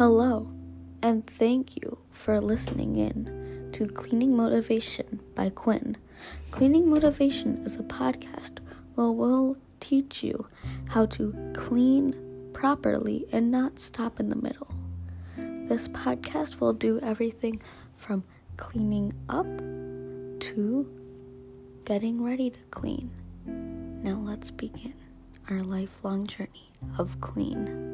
Hello, and thank you for listening in to Cleaning Motivation by Quinn. Cleaning Motivation is a podcast where we'll teach you how to clean properly and not stop in the middle. This podcast will do everything from cleaning up to getting ready to clean. Now let's begin our lifelong journey of clean.